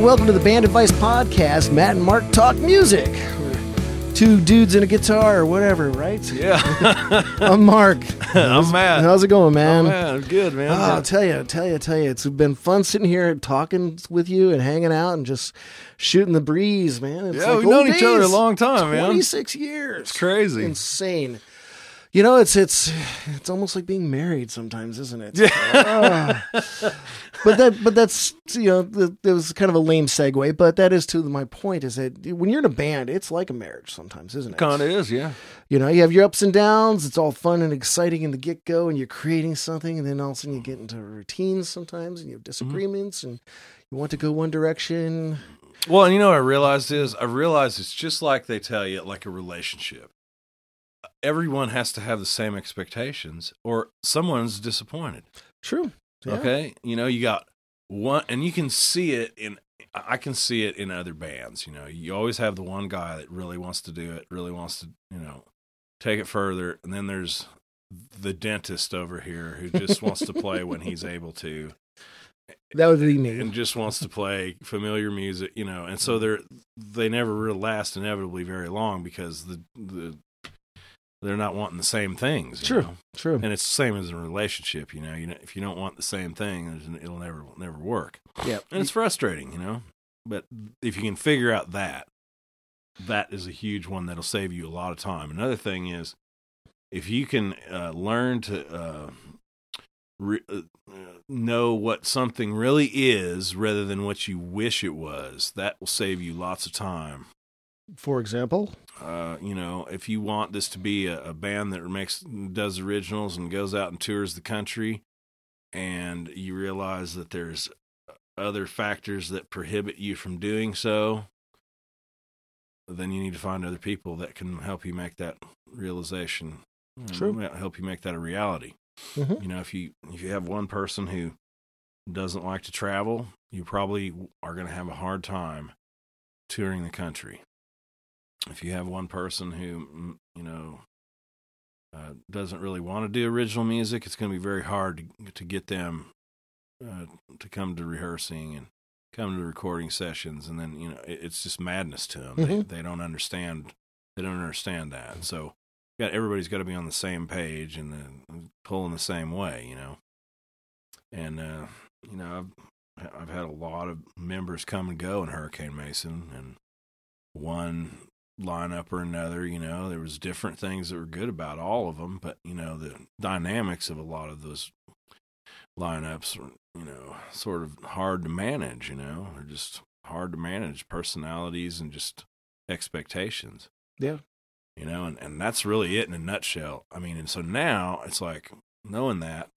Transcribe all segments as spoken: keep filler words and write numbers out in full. welcome to the Band Advice Podcast. Matt and Mark talk music. We're two dudes and a guitar or whatever, right? Yeah. I'm Mark. I'm Matt. How's it going, man? Oh, man, I'm good, man. Oh, I'll tell you, I'll tell you, I'll tell you. It's been fun sitting here talking with you and hanging out and just shooting the breeze, man. It's yeah, like we've known days. Each other a long time, man. twenty-six years. It's crazy. Insane. You know, it's it's it's almost like being married sometimes, isn't it? Yeah. Oh. But that but that's you know that was kind of a lame segue, but that is to my point is that when you're in a band, it's like a marriage sometimes, isn't it? Kind of is, yeah. You know, you have your ups and downs. It's all fun and exciting in the get go, and you're creating something, and then all of a sudden you get into routines sometimes, and you have disagreements, mm-hmm. and you want to go one direction. Well, and you know what I realized is I realized it's just like they tell you, like a relationship. Everyone has to have the same expectations or someone's disappointed. True. Yeah. Okay. You know, you got one, and you can see it in, I can see it in other bands. You know, you always have the one guy that really wants to do it, really wants to, you know, take it further. And then there's the dentist over here who just wants to play when he's able to. That would be me. And just wants to play familiar music, you know. And so they're, they never really last inevitably very long because the, the, they're not wanting the same things. True, know? True. And it's the same as a relationship, you know? you know. If you don't want the same thing, it'll never never work. Yeah. And it's frustrating, you know? But if you can figure out that, that is a huge one that'll save you a lot of time. Another thing is, if you can uh, learn to uh, re- uh, know what something really is rather than what you wish it was, that will save you lots of time. For example, uh, you know, if you want this to be a, a band that makes does originals and goes out and tours the country, and you realize that there's other factors that prohibit you from doing so, then you need to find other people that can help you make that realization. True. Help you make that a reality. Mm-hmm. You know, if you if you have one person who doesn't like to travel, you probably are going to have a hard time touring the country. If you have one person who, you know, uh, doesn't really want to do original music, it's going to be very hard to, to get them uh, to come to rehearsing and come to recording sessions. And then, you know, it, it's just madness to them. Mm-hmm. They, they don't understand. They don't understand that. And so you got, everybody's got to be on the same page and, then, and pulling the same way, you know. And, uh, you know, I've, I've had a lot of members come and go in Hurricane Mason, and one lineup or another, you know, there was different things that were good about all of them, but you know, the dynamics of a lot of those lineups are, you know, sort of hard to manage, you know, they're just hard to manage personalities and just expectations. Yeah. You know, and, and that's really it in a nutshell. I mean, and so now it's like knowing that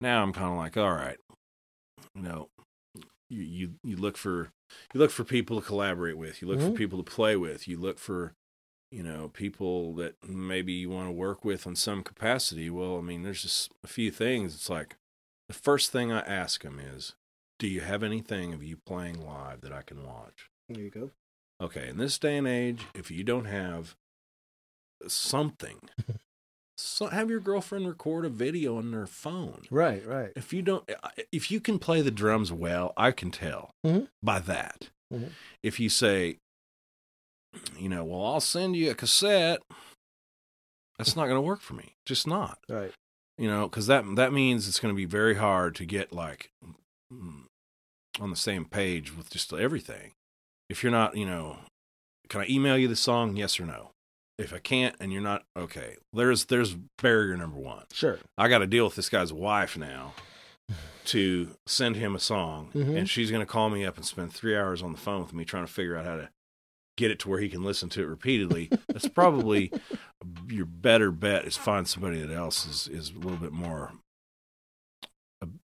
now I'm kind of like, all right, you know, you, you, you look for, You look for people to collaborate with. You look mm-hmm. for people to play with. You look for, you know, people that maybe you want to work with in some capacity. Well, I mean, there's just a few things. It's like the first thing I ask them is, do you have anything of you playing live that I can watch? There you go. Okay. In this day and age, if you don't have something, so have your girlfriend record a video on their phone. Right, right. If you don't, if you can play the drums well, I can tell mm-hmm. by that. Mm-hmm. If you say, you know, well, I'll send you a cassette, that's not going to work for me. Just not. Right. You know, because that that means it's going to be very hard to get like on the same page with just everything. If you're not, you know, can I email you the song? Yes or no. If I can't, and you're not, okay, there's there's barrier number one. Sure. I got to deal with this guy's wife now to send him a song, mm-hmm. and she's going to call me up and spend three hours on the phone with me trying to figure out how to get it to where he can listen to it repeatedly. That's probably your better bet is find somebody that else is, is a little bit more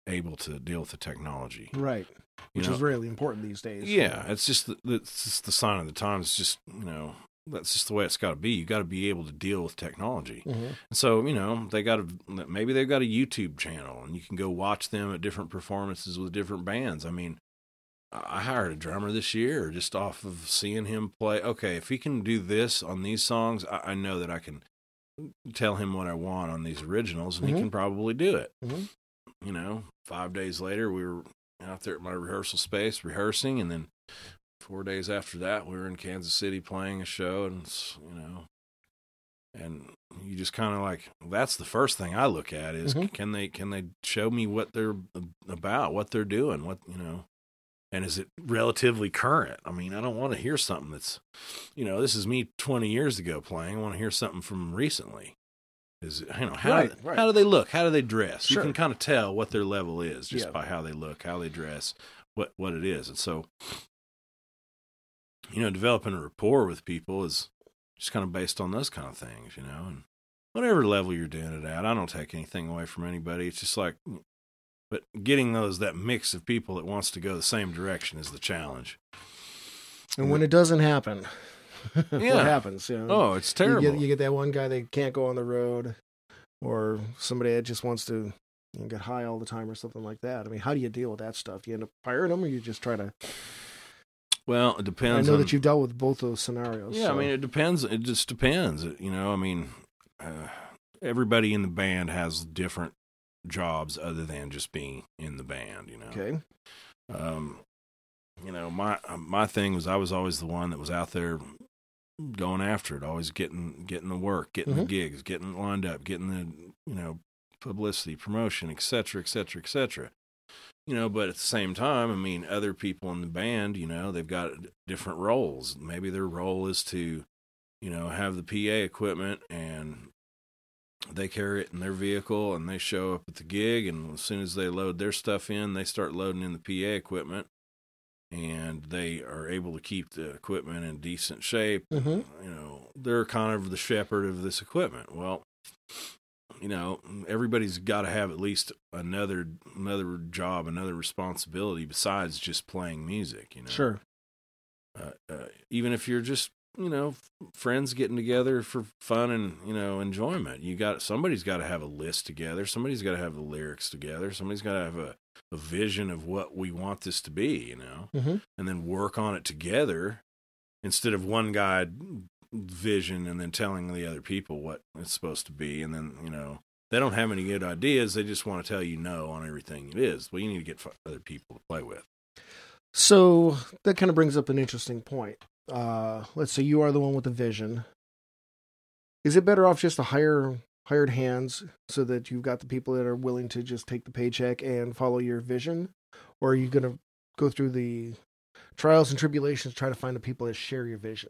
able to deal with the technology. Right. Which you know? Is really important these days. Yeah. It's just the, it's just the sign of the times. It's just, you know... That's just the way it's got to be. You got to be able to deal with technology. Mm-hmm. And so, you know, they got a, maybe they've got a YouTube channel and you can go watch them at different performances with different bands. I mean, I hired a drummer this year just off of seeing him play. Okay, if he can do this on these songs, I, I know that I can tell him what I want on these originals and mm-hmm. he can probably do it. Mm-hmm. You know, five days later, we were out there at my rehearsal space rehearsing, and then Four days after that, we were in Kansas City playing a show, and, you know, and you just kind of like, that's the first thing I look at is, mm-hmm. can they, can they show me what they're about, what they're doing, what, you know, and is it relatively current? I mean, I don't want to hear something that's, you know, this is me twenty years ago playing. I want to hear something from recently. Is it, you know, how, right, do they, right. how do they look? How do they dress? Sure. You can kind of tell what their level is just yeah. by how they look, how they dress, what, what it is. And so, you know, developing a rapport with people is just kind of based on those kind of things, you know, and whatever level you're doing it at, I don't take anything away from anybody. It's just like, but getting those, that mix of people that wants to go the same direction is the challenge. And, and when it, it doesn't happen, yeah. what happens? You know, oh, it's terrible. You get, you get that one guy that can't go on the road, or somebody that just wants to, you know, get high all the time or something like that. I mean, how do you deal with that stuff? Do you end up firing them, or you just try to... Well, it depends. I know on, that you've dealt with both those scenarios. Yeah, so. I mean, it depends. It just depends. You know, I mean, uh, everybody in the band has different jobs other than just being in the band, you know. Okay. Um, you know, my my thing was I was always the one that was out there going after it, always getting getting the work, getting mm-hmm. the gigs, getting lined up, getting the, you know, publicity, promotion, et cetera, et cetera, et cetera. You know, but at the same time, I mean, other people in the band, you know, they've got different roles. Maybe their role is to, you know, have the P A equipment and they carry it in their vehicle and they show up at the gig. And as soon as they load their stuff in, they start loading in the P A equipment and they are able to keep the equipment in decent shape. Mm-hmm. You know, they're kind of the shepherd of this equipment. Well, you know, everybody's got to have at least another another job, another responsibility besides just playing music, you know. Sure. Uh, uh, even if you're just, you know, friends getting together for fun and, you know, enjoyment, you got somebody's got to have a list together. Somebody's got to have the lyrics together. Somebody's got to have a, a vision of what we want this to be, you know, mm-hmm. and then work on it together instead of one guy vision and then telling the other people what it's supposed to be, and then, you know, they don't have any good ideas, they just want to tell you no on everything it is. Well, you need to get other people to play with. So that kind of brings up an interesting point. Uh let's say you are the one with the vision. Is it better off just to hire hired hands so that you've got the people that are willing to just take the paycheck and follow your vision, or are you going to go through the trials and tribulations trying to find the people that share your vision?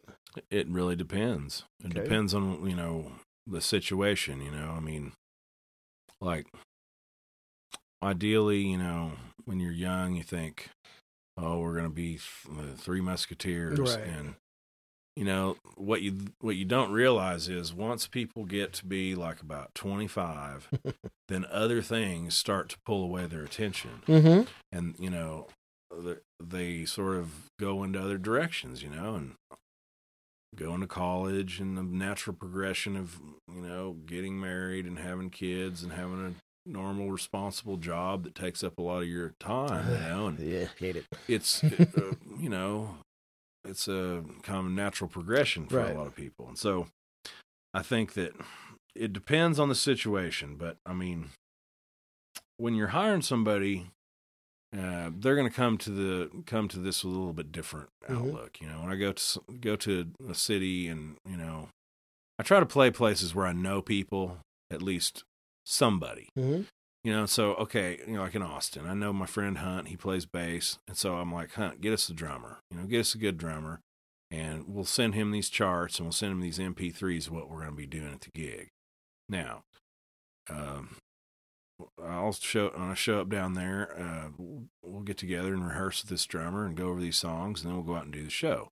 It really depends. It okay. depends on, you know, the situation, you know. I mean, like, ideally, you know, when you're young, you think, oh, we're going to be th- three musketeers. Right. And, you know, what you what you don't realize is once people get to be, like, about twenty-five, then other things start to pull away their attention. Mm-hmm. And, you know, they sort of go into other directions, you know, and going to college and the natural progression of, you know, getting married and having kids and having a normal, responsible job that takes up a lot of your time, you know, and yeah, hate it. It's, it, uh, you know, it's a kind of natural progression for right. a lot of people. And so I think that it depends on the situation, but I mean, when you're hiring somebody, Uh, they're going to come to the come to this with a little bit different outlook, mm-hmm. you know. When I go to go to a city, and you know, I try to play places where I know people, at least somebody, mm-hmm. you know. So okay, you know, like in Austin, I know my friend Hunt; he plays bass, and so I'm like, Hunt, get us a drummer, you know, get us a good drummer, and we'll send him these charts and we'll send him these M P threes of what we're going to be doing at the gig. Now, um. I'll show when I show up down there, uh, we'll get together and rehearse with this drummer and go over these songs, and then we'll go out and do the show.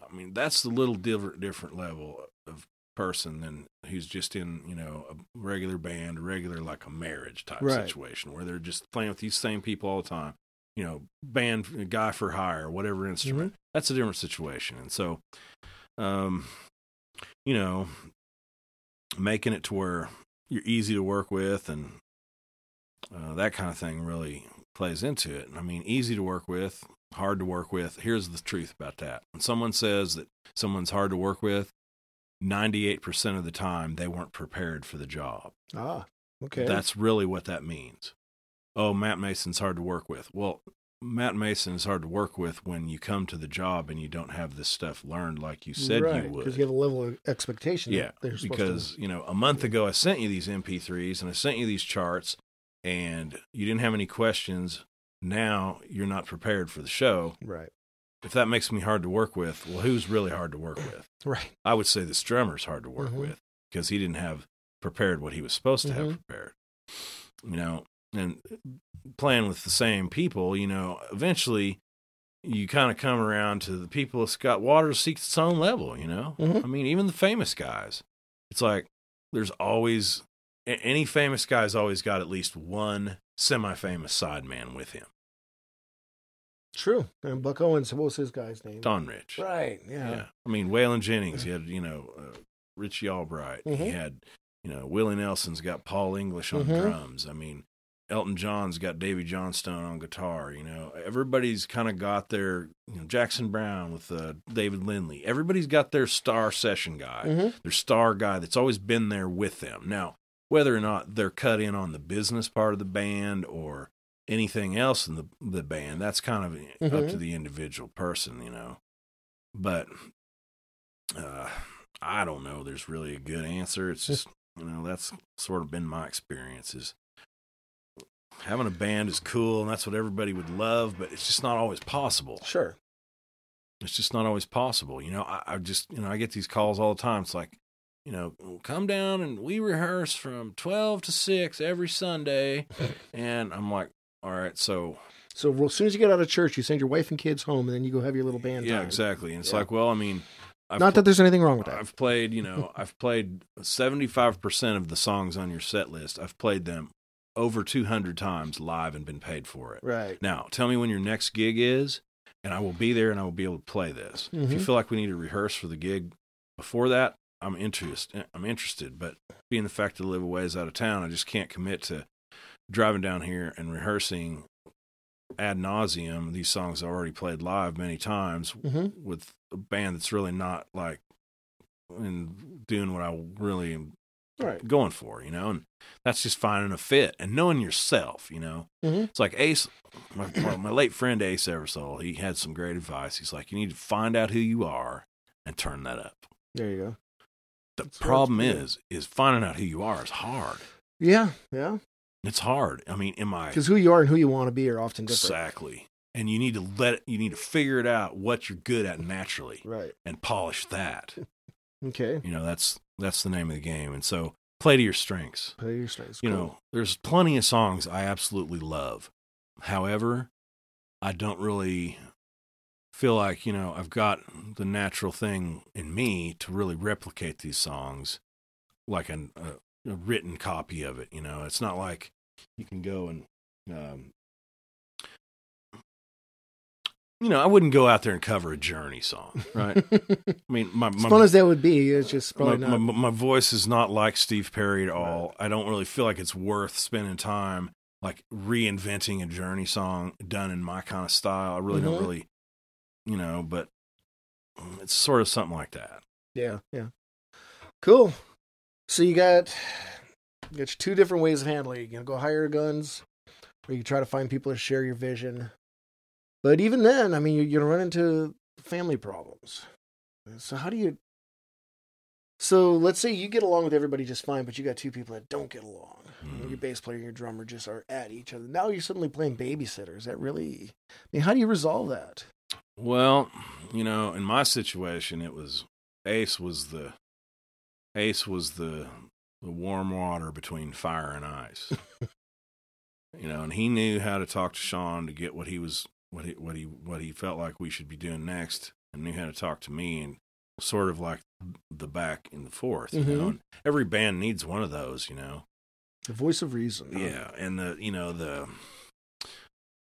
I mean, that's the little different, different level of person than who's just in, you know, a regular band, regular like a marriage type right. situation where they're just playing with these same people all the time. You know, band guy for hire, whatever instrument. Mm-hmm. That's a different situation, and so, um, you know, making it to where you're easy to work with and Uh, that kind of thing really plays into it. I mean, easy to work with, hard to work with. Here's the truth about that. When someone says that someone's hard to work with, ninety-eight percent of the time they weren't prepared for the job. Ah, okay. That's really what that means. Oh, Matt Mason's hard to work with. Well, Matt Mason is hard to work with when you come to the job and you don't have this stuff learned like you said right, you would. Because you have a level of expectation. Yeah, that because, to... you know, a month ago I sent you these M P threes and I sent you these charts and you didn't have any questions. Now you're not prepared for the show. Right. If that makes me hard to work with, well, who's really hard to work with? Right. I would say the drummer's hard to work mm-hmm. with because he didn't have prepared what he was supposed to mm-hmm. have prepared. You know, and playing with the same people, you know, eventually you kind of come around to the people of Scott Waters seeks its own level, you know? Mm-hmm. I mean, even the famous guys. It's like there's always, any famous guy's always got at least one semi-famous sideman with him. True. And Buck Owens, what was his guy's name? Don Rich. Right, yeah. yeah. I mean, Waylon Jennings, he had, you know, uh, Richie Albright. Mm-hmm. He had, you know, Willie Nelson's got Paul English on mm-hmm. drums. I mean, Elton John's got Davy Johnstone on guitar, you know. Everybody's kind of got their, you know, Jackson Brown with uh, David Lindley. Everybody's got their star session guy, mm-hmm. their star guy that's always been there with them. Now, whether or not they're cut in on the business part of the band or anything else in the the band, that's kind of mm-hmm. up to the individual person, you know. But uh, I don't know. There's really a good answer. It's just, you know, that's sort of been my experience is, having a band is cool, and that's what everybody would love, but it's just not always possible. Sure. It's just not always possible. You know, I, I just, you know, I get these calls all the time. It's like, you know, come down and we rehearse from twelve to six every Sunday. And I'm like, all right, so. So well, as soon as you get out of church, you send your wife and kids home, and then you go have your little band Yeah, time. Exactly. And it's yeah. like, well, I mean. I've not pl- that there's anything wrong with that. I've played, you know, I've played seventy-five percent of the songs on your set list. I've played them over two hundred times live and been paid for it. Right. Now, tell me when your next gig is, and I will be there and I will be able to play this. Mm-hmm. If you feel like we need to rehearse for the gig before that, I'm interested. I'm interested, but being the fact that I live a ways out of town, I just can't commit to driving down here and rehearsing ad nauseum these songs I already played live many times mm-hmm. with a band that's really not like and doing what I really am right. going for, you know, and that's just finding a fit and knowing yourself, you know, mm-hmm. it's like Ace, my, my late friend, Ace Eversol, he had some great advice. He's like, you need to find out who you are and turn that up. There you go. The that's problem is, is finding out who you are is hard. Yeah. Yeah. It's hard. I mean, am I? Because who you are and who you want to be are often different. Exactly. And you need to let it, you need to figure it out what you're good at naturally. Right. And polish that. Okay. You know, that's, that's the name of the game. And so play to your strengths. Play to your strengths. You cool. know, there's plenty of songs I absolutely love. However, I don't really feel like, you know, I've got the natural thing in me to really replicate these songs like an, a, a written copy of it. You know, it's not like you can go and, um, you know, I wouldn't go out there and cover a Journey song, right? I mean, my, my, as fun as that would be, it's just probably my, not. My, my voice is not like Steve Perry at all. Right. I don't really feel like it's worth spending time like reinventing a Journey song done in my kind of style. I really mm-hmm. don't really, you know, but it's sort of something like that. Yeah, yeah. Cool. So you got, you got your two different ways of handling it. You can go hire guns, or you try to find people to share your vision. But even then, I mean, you're, you're running into family problems. So how do you... So let's say you get along with everybody just fine, but you got two people that don't get along. Mm. Your bass player and your drummer just are at each other. Now you're suddenly playing babysitter. Is that really... I mean, how do you resolve that? Well, you know, in my situation, it was... Ace was the... Ace was the, the warm water between fire and ice. You know, and he knew how to talk to Sean to get what he was... what he, what he, what he felt like we should be doing next and knew how to talk to me and sort of like the back and the forth, mm-hmm. you know, and every band needs one of those, you know, the voice of reason. Yeah. Huh? And the, you know, the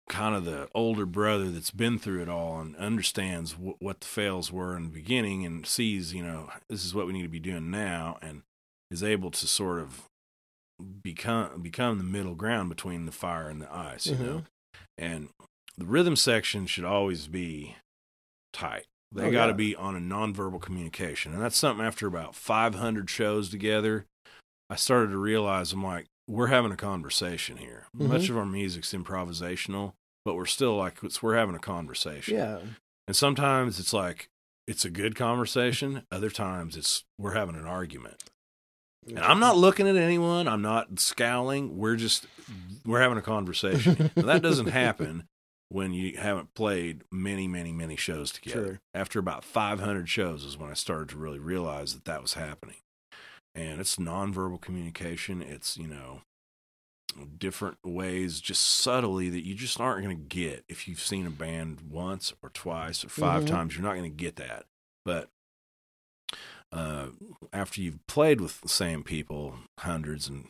kind of the older brother that's been through it all and understands w- what the fails were in the beginning and sees, you know, this is what we need to be doing now. And is able to sort of become, become the middle ground between the fire and the ice, mm-hmm. you know, and, the rhythm section should always be tight. They oh, got to yeah. be on a nonverbal communication. And that's something after about five hundred shows together, I started to realize I'm like, we're having a conversation here. Mm-hmm. Much of our music's improvisational. but we're still like, it's, we're having a conversation. Yeah. And sometimes it's like, it's a good conversation. Other times it's, we're having an argument. And I'm not looking at anyone. I'm not scowling. We're just, we're having a conversation. Now, that doesn't happen when you haven't played many, many, many shows together. Sure. After about five hundred shows is when I started to really realize that that was happening. And it's nonverbal communication. It's, you know, different ways, just subtly, that you just aren't going to get if you've seen a band once or twice or five mm-hmm. times. You're not going to get that. But uh, after you've played with the same people hundreds and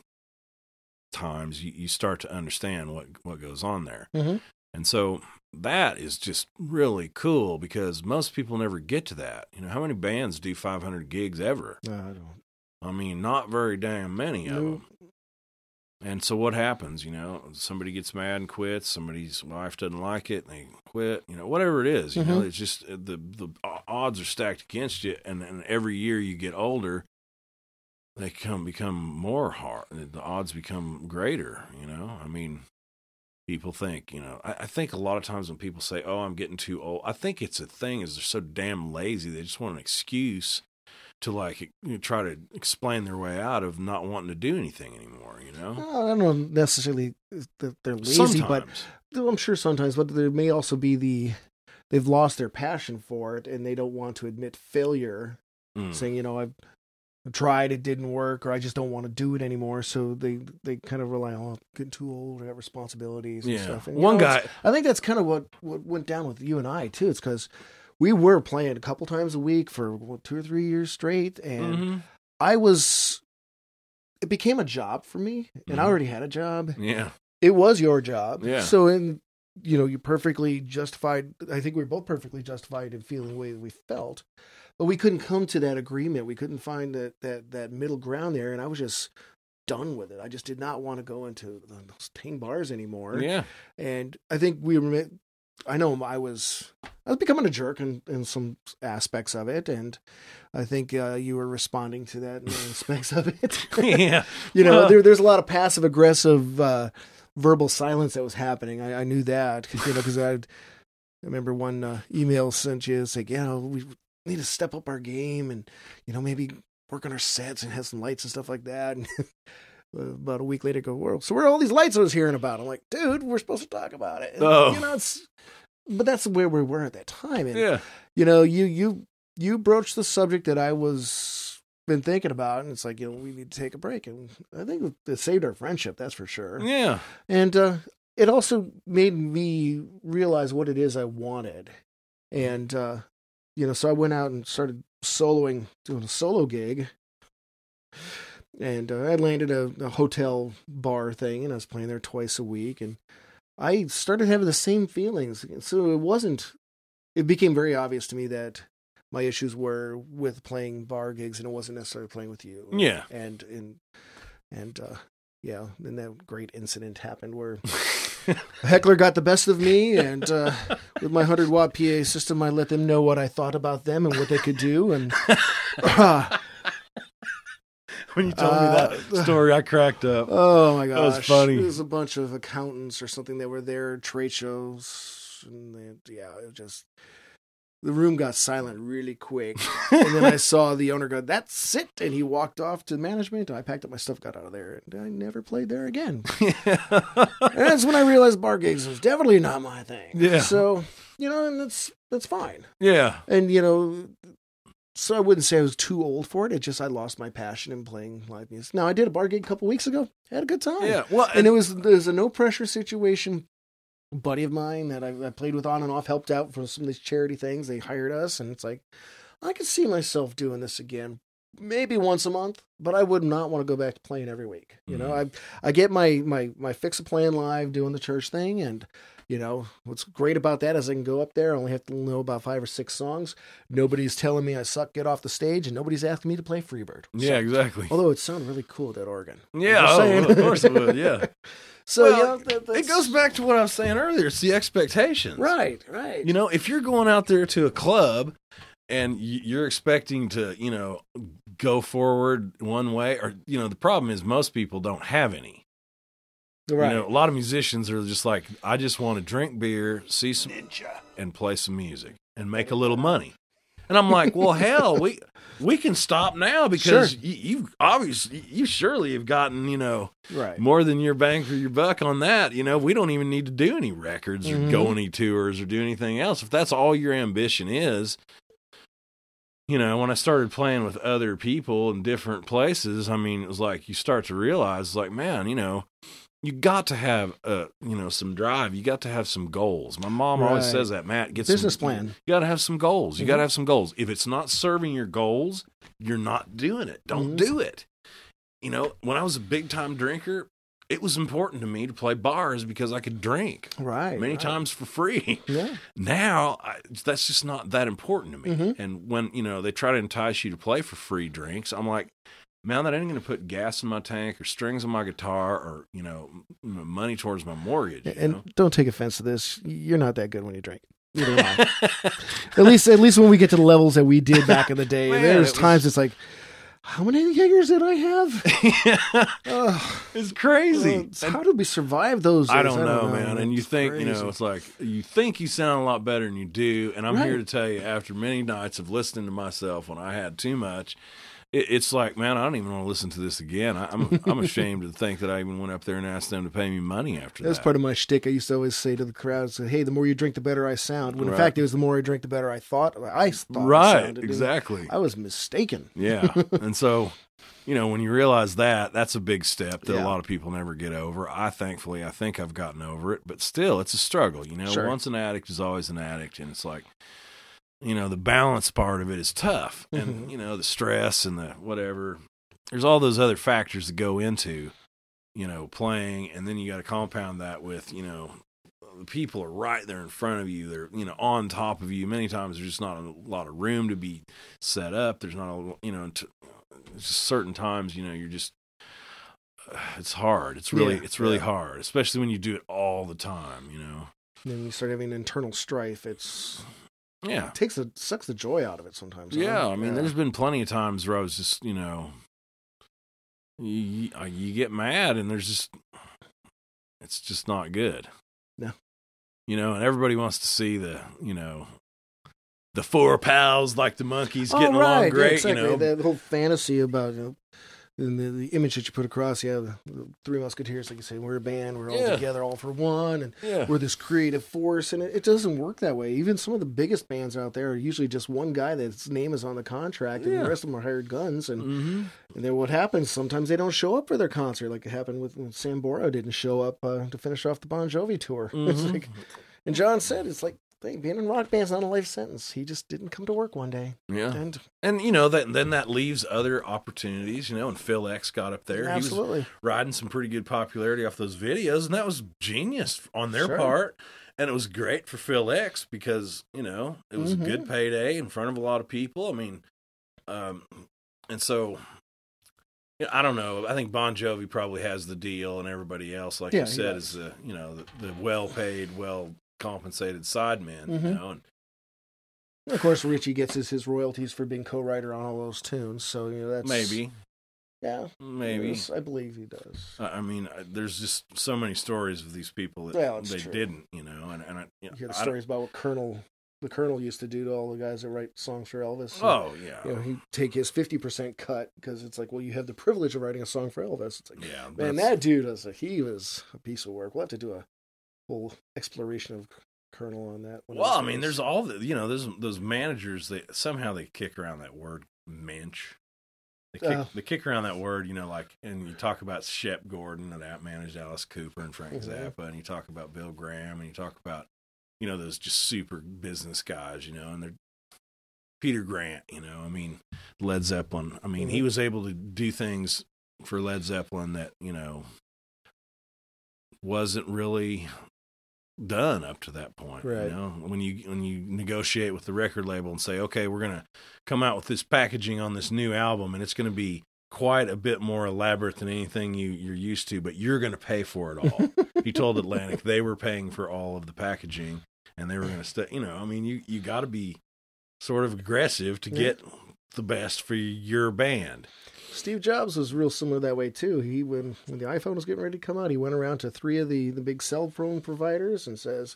times, you, you start to understand what, what goes on there. Mm-hmm. And so that is just really cool, because most people never get to that. You know, how many bands do five hundred gigs ever? No, I don't. I mean, not very damn many of them. And so what happens, you know, somebody gets mad and quits, somebody's wife doesn't like it and they quit, you know, whatever it is, you mm-hmm. know, it's just the, the odds are stacked against you. And, and every year you get older, they come, become more hard. The odds become greater, you know, I mean, people think, you know, I, I think a lot of times when people say, oh, I'm getting too old, I think it's a thing is they're so damn lazy. They just want an excuse to like, you know, try to explain their way out of not wanting to do anything anymore, you know? I don't know necessarily that they're lazy, sometimes. But I'm sure sometimes, but there may also be the, they've lost their passion for it and they don't want to admit failure, mm. saying, you know, I've tried, it didn't work, or I just don't want to do it anymore. So they, they kind of rely on getting too old, or have responsibilities and yeah. stuff. And, One know, guy. I think that's kind of what, what went down with you and I too. It's because we were playing a couple times a week for what, two or three years straight. And mm-hmm. I was, it became a job for me, and mm-hmm. I already had a job. Yeah. It was your job. Yeah. So, and you know, you perfectly justified. I think we were both perfectly justified in feeling the way that we felt, but we couldn't come to that agreement. We couldn't find that, that, that middle ground there. And I was just done with it. I just did not want to go into those ten bars anymore. Yeah. And I think we were, I know I was, I was becoming a jerk in, in some aspects of it. And I think uh, you were responding to that in aspects of it. Yeah. You know, well, there, there's a lot of passive aggressive uh, verbal silence that was happening. I, I knew that, you know, cause I, I remember one uh, email sent you saying, you know, we need to step up our game and, you know, maybe work on our sets and have some lights and stuff like that. And about a week later, go, whoa, so where are all these lights I was hearing about? I'm like, dude, we're supposed to talk about it. And, oh. You know, it's, but that's where we were at that time. And, yeah. you know, you, you, you broached the subject that I was been thinking about, and it's like, you know, we need to take a break. And I think it saved our friendship. That's for sure. Yeah. And, uh, it also made me realize what it is I wanted. And, uh, you know, so I went out and started soloing, doing a solo gig. And uh, I landed a, a hotel bar thing, and I was playing there twice a week, and I started having the same feelings. So it wasn't, it became very obvious to me that my issues were with playing bar gigs, and it wasn't necessarily playing with you. Yeah. And, and, and, uh, yeah. And that great incident happened where a heckler got the best of me, and uh, with my hundred watt P A system, I let them know what I thought about them and what they could do. And, uh, when you told uh, me that story, I cracked up. Oh, my gosh. That was funny. It was a bunch of accountants or something that were there, trade shows. And they, yeah, it just, the room got silent really quick. And then I saw the owner go, that's it. And he walked off to management. I packed up my stuff, got out of there. And I never played there again. Yeah. And that's when I realized bar gigs was definitely not my thing. Yeah. So, you know, and that's, that's fine. Yeah. And, you know, so I wouldn't say I was too old for it. It just, I lost my passion in playing live music. Now, I did a bar gig a couple weeks ago. I had a good time. Yeah, well, and it was, it was a no pressure situation. A buddy of mine that I, I played with on and off helped out for some of these charity things. They hired us, and it's like, I could see myself doing this again, maybe once a month, but I would not want to go back to playing every week. You mm-hmm. know, I I get my, my, my fix of playing live, doing the church thing, and you know, what's great about that is I can go up there. I only have to know about five or six songs. Nobody's telling me I suck, get off the stage, and nobody's asking me to play Free Bird. So, yeah, exactly. Although it sounded really cool, that organ. Yeah, oh, of course it would, yeah. So well, yeah, that, it goes back to what I was saying earlier. It's the expectations. Right, right. You know, if you're going out there to a club and you're expecting to, you know, go forward one way, or, you know, the problem is most people don't have any. Right. You know, a lot of musicians are just like, I just want to drink beer, see some Ninja. and play some music and make a little money. And I'm like, well, hell, we we can stop now because sure. you, you obviously, you surely have gotten, you know, right. more than your bang for your buck on that. You know, we don't even need to do any records mm-hmm. or go any tours or do anything else. If that's all your ambition is, you know, when I started playing with other people in different places, I mean, it was like, you start to realize, like, man, you know, you got to have, uh, you know, some drive. You got to have some goals. My mom right. always says that, Matt. Get Business some, plan. You got to have some goals. You mm-hmm. got to have some goals. If it's not serving your goals, you're not doing it. Don't mm-hmm. do it. You know, when I was a big-time drinker, it was important to me to play bars because I could drink right, many right. times for free. Yeah. Now, I, that's just not that important to me. Mm-hmm. And when, you know, they try to entice you to play for free drinks, I'm like, man, that ain't going to put gas in my tank or strings on my guitar or, you know, money towards my mortgage. You and know? Don't take offense to this. You're not that good when you drink. Either am I. At least, at least when we get to the levels that we did back in the day, man, there's it times was... it's like, how many Jaegers did I have? uh, it's crazy. Uh, how did we survive those days? I don't, I don't know, know, man. And you think, crazy. you know, it's like, you think you sound a lot better than you do. And I'm right. here to tell you, after many nights of listening to myself when I had too much, it's like, man, I don't even want to listen to this again. I, I'm I'm ashamed to think that I even went up there and asked them to pay me money after that. That's part of my shtick. I used to always say to the crowd, hey, the more you drink, the better I sound. When right. in fact, it was the more I drink, the better I thought I thought Right, I sounded, exactly. I was mistaken. Yeah, and so, you know, when you realize that, that's a big step that yeah. a lot of people never get over. I, thankfully, I think I've gotten over it, but still, it's a struggle. You know, sure. once an addict is always an addict, and it's like, you know, the balance part of it is tough and, mm-hmm. you know, the stress and the whatever, there's all those other factors that go into, you know, playing. And then you got to compound that with, you know, the people are right there in front of you. They're, you know, on top of you. Many times there's just not a lot of room to be set up. There's not a, you know, t- certain times, you know, you're just, uh, it's hard. It's really, yeah, it's really yeah. hard, especially when you do it all the time, you know. And then you start having internal strife. It's... Yeah. It takes the, sucks the joy out of it sometimes. Huh? Yeah. I mean, yeah. there's been plenty of times where I was just, you know, you, you get mad and there's just, it's just not good. No. You know, and everybody wants to see the, you know, the four pals, like the monkeys getting oh, right. along great, yeah, exactly. you know. That whole fantasy about, you know, and the, the image that you put across, yeah, the, the Three Musketeers, like you say, we're a band, we're all yeah. together, all for one, and yeah. we're this creative force, and it, it doesn't work that way. Even some of the biggest bands out there are usually just one guy that's name is on the contract, and yeah. the rest of them are hired guns, and, mm-hmm. and then what happens, sometimes they don't show up for their concert, like it happened with when Sambora didn't show up uh, to finish off the Bon Jovi tour. Mm-hmm. It's like, and John said, it's like, Thing. being in rock band's not a life sentence. He just didn't come to work one day. Yeah, and, and you know that then that leaves other opportunities. You know, and Phil X got up there. Absolutely, he was riding some pretty good popularity off those videos, and that was genius on their sure. part. And it was great for Phil X because you know it was mm-hmm. a good payday in front of a lot of people. I mean, um, and so you know, I don't know. I think Bon Jovi probably has the deal, and everybody else, like yeah, you said, is the you know the, the well-paid, well. compensated sidemen, mm-hmm. you know. And, and of course, Richie gets his, his royalties for being co-writer on all those tunes. So you know that's maybe, yeah, maybe I believe he does. I mean, there's just so many stories of these people that well, they true. didn't, you know. And and I, you know, you hear the stories about what Colonel the Colonel used to do to all the guys that write songs for Elvis. And, oh yeah, you know, he'd take his fifty percent cut because it's like, well, you have the privilege of writing a song for Elvis. It's like, yeah, man, that dude was a, he was a piece of work. We'll have to do a exploration of Colonel on that. Well, I mean, there's all the, you know, there's those managers that somehow they kick around that word mensch. They kick, uh, they kick around that word, you know, like, and you talk about Shep Gordon and that managed Alice Cooper and Frank mm-hmm. Zappa, and you talk about Bill Graham, and you talk about, you know, those just super business guys, you know, and they're Peter Grant, you know, I mean, Led Zeppelin. I mean, he was able to do things for Led Zeppelin that, you know, wasn't really done up to that point. Right. You know, when you when you negotiate with the record label and say, okay, we're gonna come out with this packaging on this new album, and it's gonna be quite a bit more elaborate than anything you you're used to, but you're gonna pay for it all. He told Atlantic they were paying for all of the packaging, and they were gonna stay. You know, I mean, you you got to be sort of aggressive to yeah. get the best for your band. Steve Jobs was real similar that way, too. He when, when the iPhone was getting ready to come out, he went around to three of the, the big cell phone providers and says,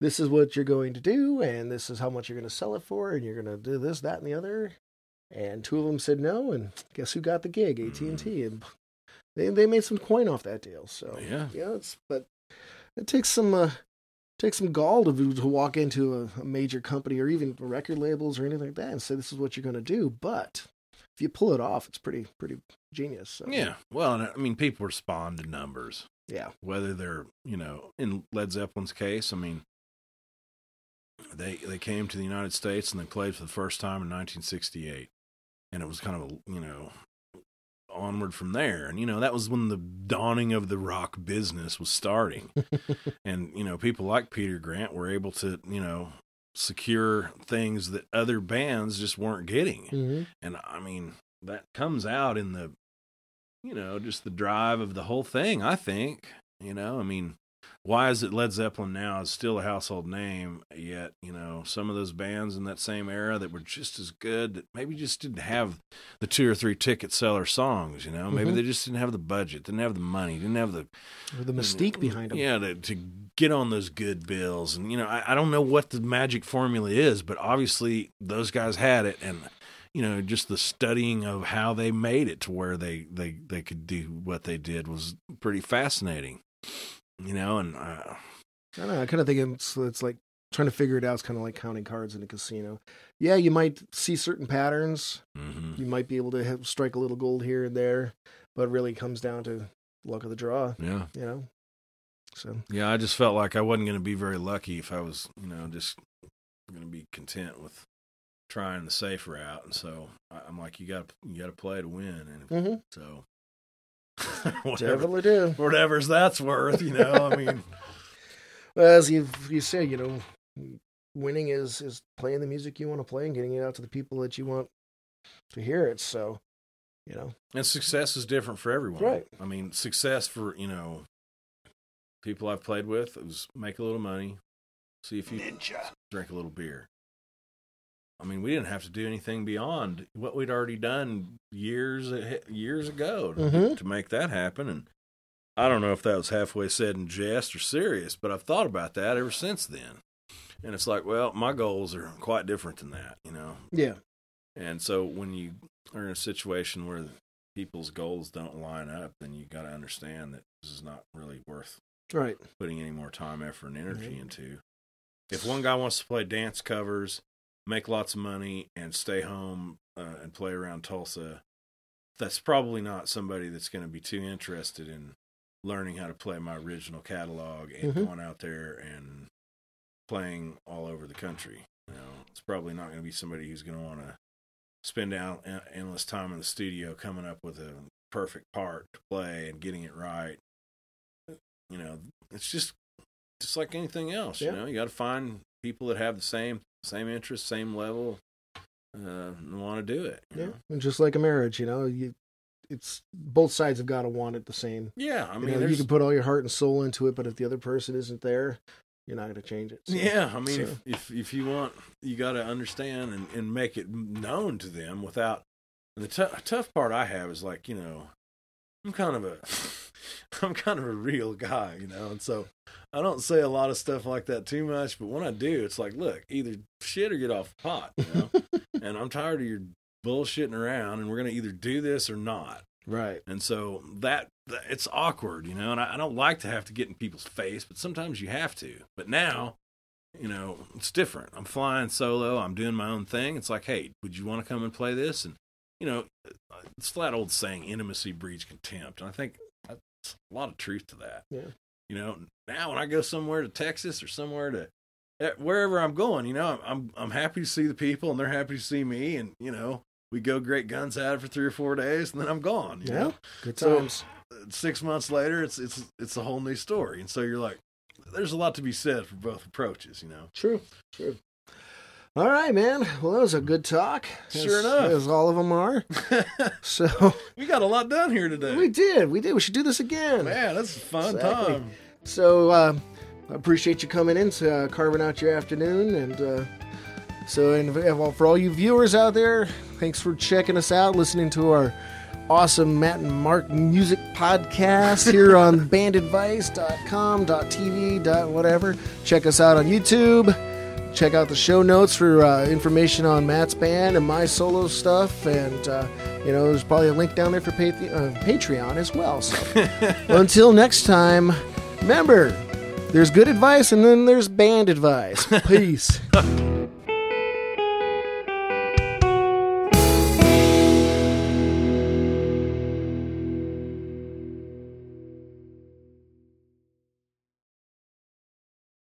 this is what you're going to do, and this is how much you're going to sell it for, and you're going to do this, that, and the other. And two of them said no, and guess who got the gig? A T and T. And they they made some coin off that deal. So yeah, yeah it's, but it takes some uh, takes some gall to, to walk into a, a major company or even record labels or anything like that and say this is what you're going to do. But if you pull it off, it's pretty pretty genius. So. Yeah, well, and I mean, people respond to numbers. Yeah, whether they're you know in Led Zeppelin's case, I mean. They they came to the United States and they played for the first time in nineteen sixty-eight, and it was kind of a, you know onward from there. And you know that was when the dawning of the rock business was starting, and you know people like Peter Grant were able to you know secure things that other bands just weren't getting. Mm-hmm. And I mean that comes out in the you know just the drive of the whole thing. I think you know I mean. Why is it Led Zeppelin now is still a household name, yet, you know, some of those bands in that same era that were just as good that maybe just didn't have the two or three ticket seller songs, you know? Maybe mm-hmm. they just didn't have the budget, didn't have the money, didn't have the... Or the mystique behind them. Yeah, to, to get on those good bills. And, you know, I, I don't know what the magic formula is, but obviously those guys had it. And, you know, just the studying of how they made it to where they, they, they could do what they did was pretty fascinating. You know, and uh, I don't know. I kind of think it's, it's like trying to figure it out. It's kind of like counting cards in a casino. Yeah, you might see certain patterns. Mm-hmm. You might be able to have, strike a little gold here and there, but it really comes down to luck of the draw. Yeah, you know. So yeah, I just felt like I wasn't going to be very lucky if I was, you know, just going to be content with trying the safe route. And so I'm like, you got you got to play to win, and mm-hmm. so. Whatever, definitely do. Whatever's that's worth, you know, I mean. Well, as you you say, you know, winning is, is playing the music you want to play and getting it out to the people that you want to hear it, so, you know. And success is different for everyone. Right. I mean, success for, you know, people I've played with, it was make a little money, see if you Ninja. drink a little beer. I mean, we didn't have to do anything beyond what we'd already done years years ago to, mm-hmm. to make that happen. And I don't know if that was halfway said in jest or serious, but I've thought about that ever since then. And it's like, well, my goals are quite different than that, you know? Yeah. And so when you are in a situation where people's goals don't line up, then you got to understand that this is not really worth right. putting any more time, effort, and energy mm-hmm. into. If one guy wants to play dance covers, make lots of money, and stay home uh, and play around Tulsa, that's probably not somebody that's going to be too interested in learning how to play my original catalog and mm-hmm. going out there and playing all over the country. You know, it's probably not going to be somebody who's going to want to spend out endless time in the studio coming up with a perfect part to play and getting it right. You know, it's just, just like anything else, yeah. you know, you got to find people that have the same Same interest, same level, uh, and want to do it. You yeah, know? And just like a marriage, you know, you it's both sides have got to want it the same. Yeah, I mean, you know, you can put all your heart and soul into it, but if the other person isn't there, you're not going to change it. So, yeah, I mean, so. if, if if you want, you got to understand and, and make it known to them without the t- tough part. I have is like you know, I'm kind of a. I'm kind of a real guy, you know, and so I don't say a lot of stuff like that too much, but when I do, it's like, look, either shit or get off the pot, you know, and I'm tired of your bullshitting around, and we're going to either do this or not. Right. And so that, that it's awkward, you know, and I, I don't like to have to get in people's face, but sometimes you have to. But now, you know, it's different. I'm flying solo. I'm doing my own thing. It's like, hey, would you want to come and play this? And, you know, it's that old saying, intimacy breeds contempt. And I think that's a lot of truth to that. Yeah. You know, now when I go somewhere to Texas or somewhere to wherever I'm going, you know, I'm I'm happy to see the people and they're happy to see me. And, you know, we go great guns out for three or four days and then I'm gone. You yeah. know? Good times. So, six months later, it's, it's, it's a whole new story. And so you're like, there's a lot to be said for both approaches, you know? True. True. All right, man. Well, that was a good talk. Sure as, enough. As all of them are. So we got a lot done here today. We did. We did. We should do this again. Man, that's a fun exactly. time. So uh, I appreciate you coming in, uh, carving out your afternoon, and uh, So, and for all you viewers out there, thanks for checking us out, listening to our awesome Matt and Mark music podcast here on bandadvice dot com dot t v whatever. Check us out on YouTube. Check out the show notes for uh, information on Matt's band and my solo stuff. And, uh, you know, there's probably a link down there for Pathe- uh, Patreon as well. So until next time, remember, there's good advice and then there's band advice. Peace.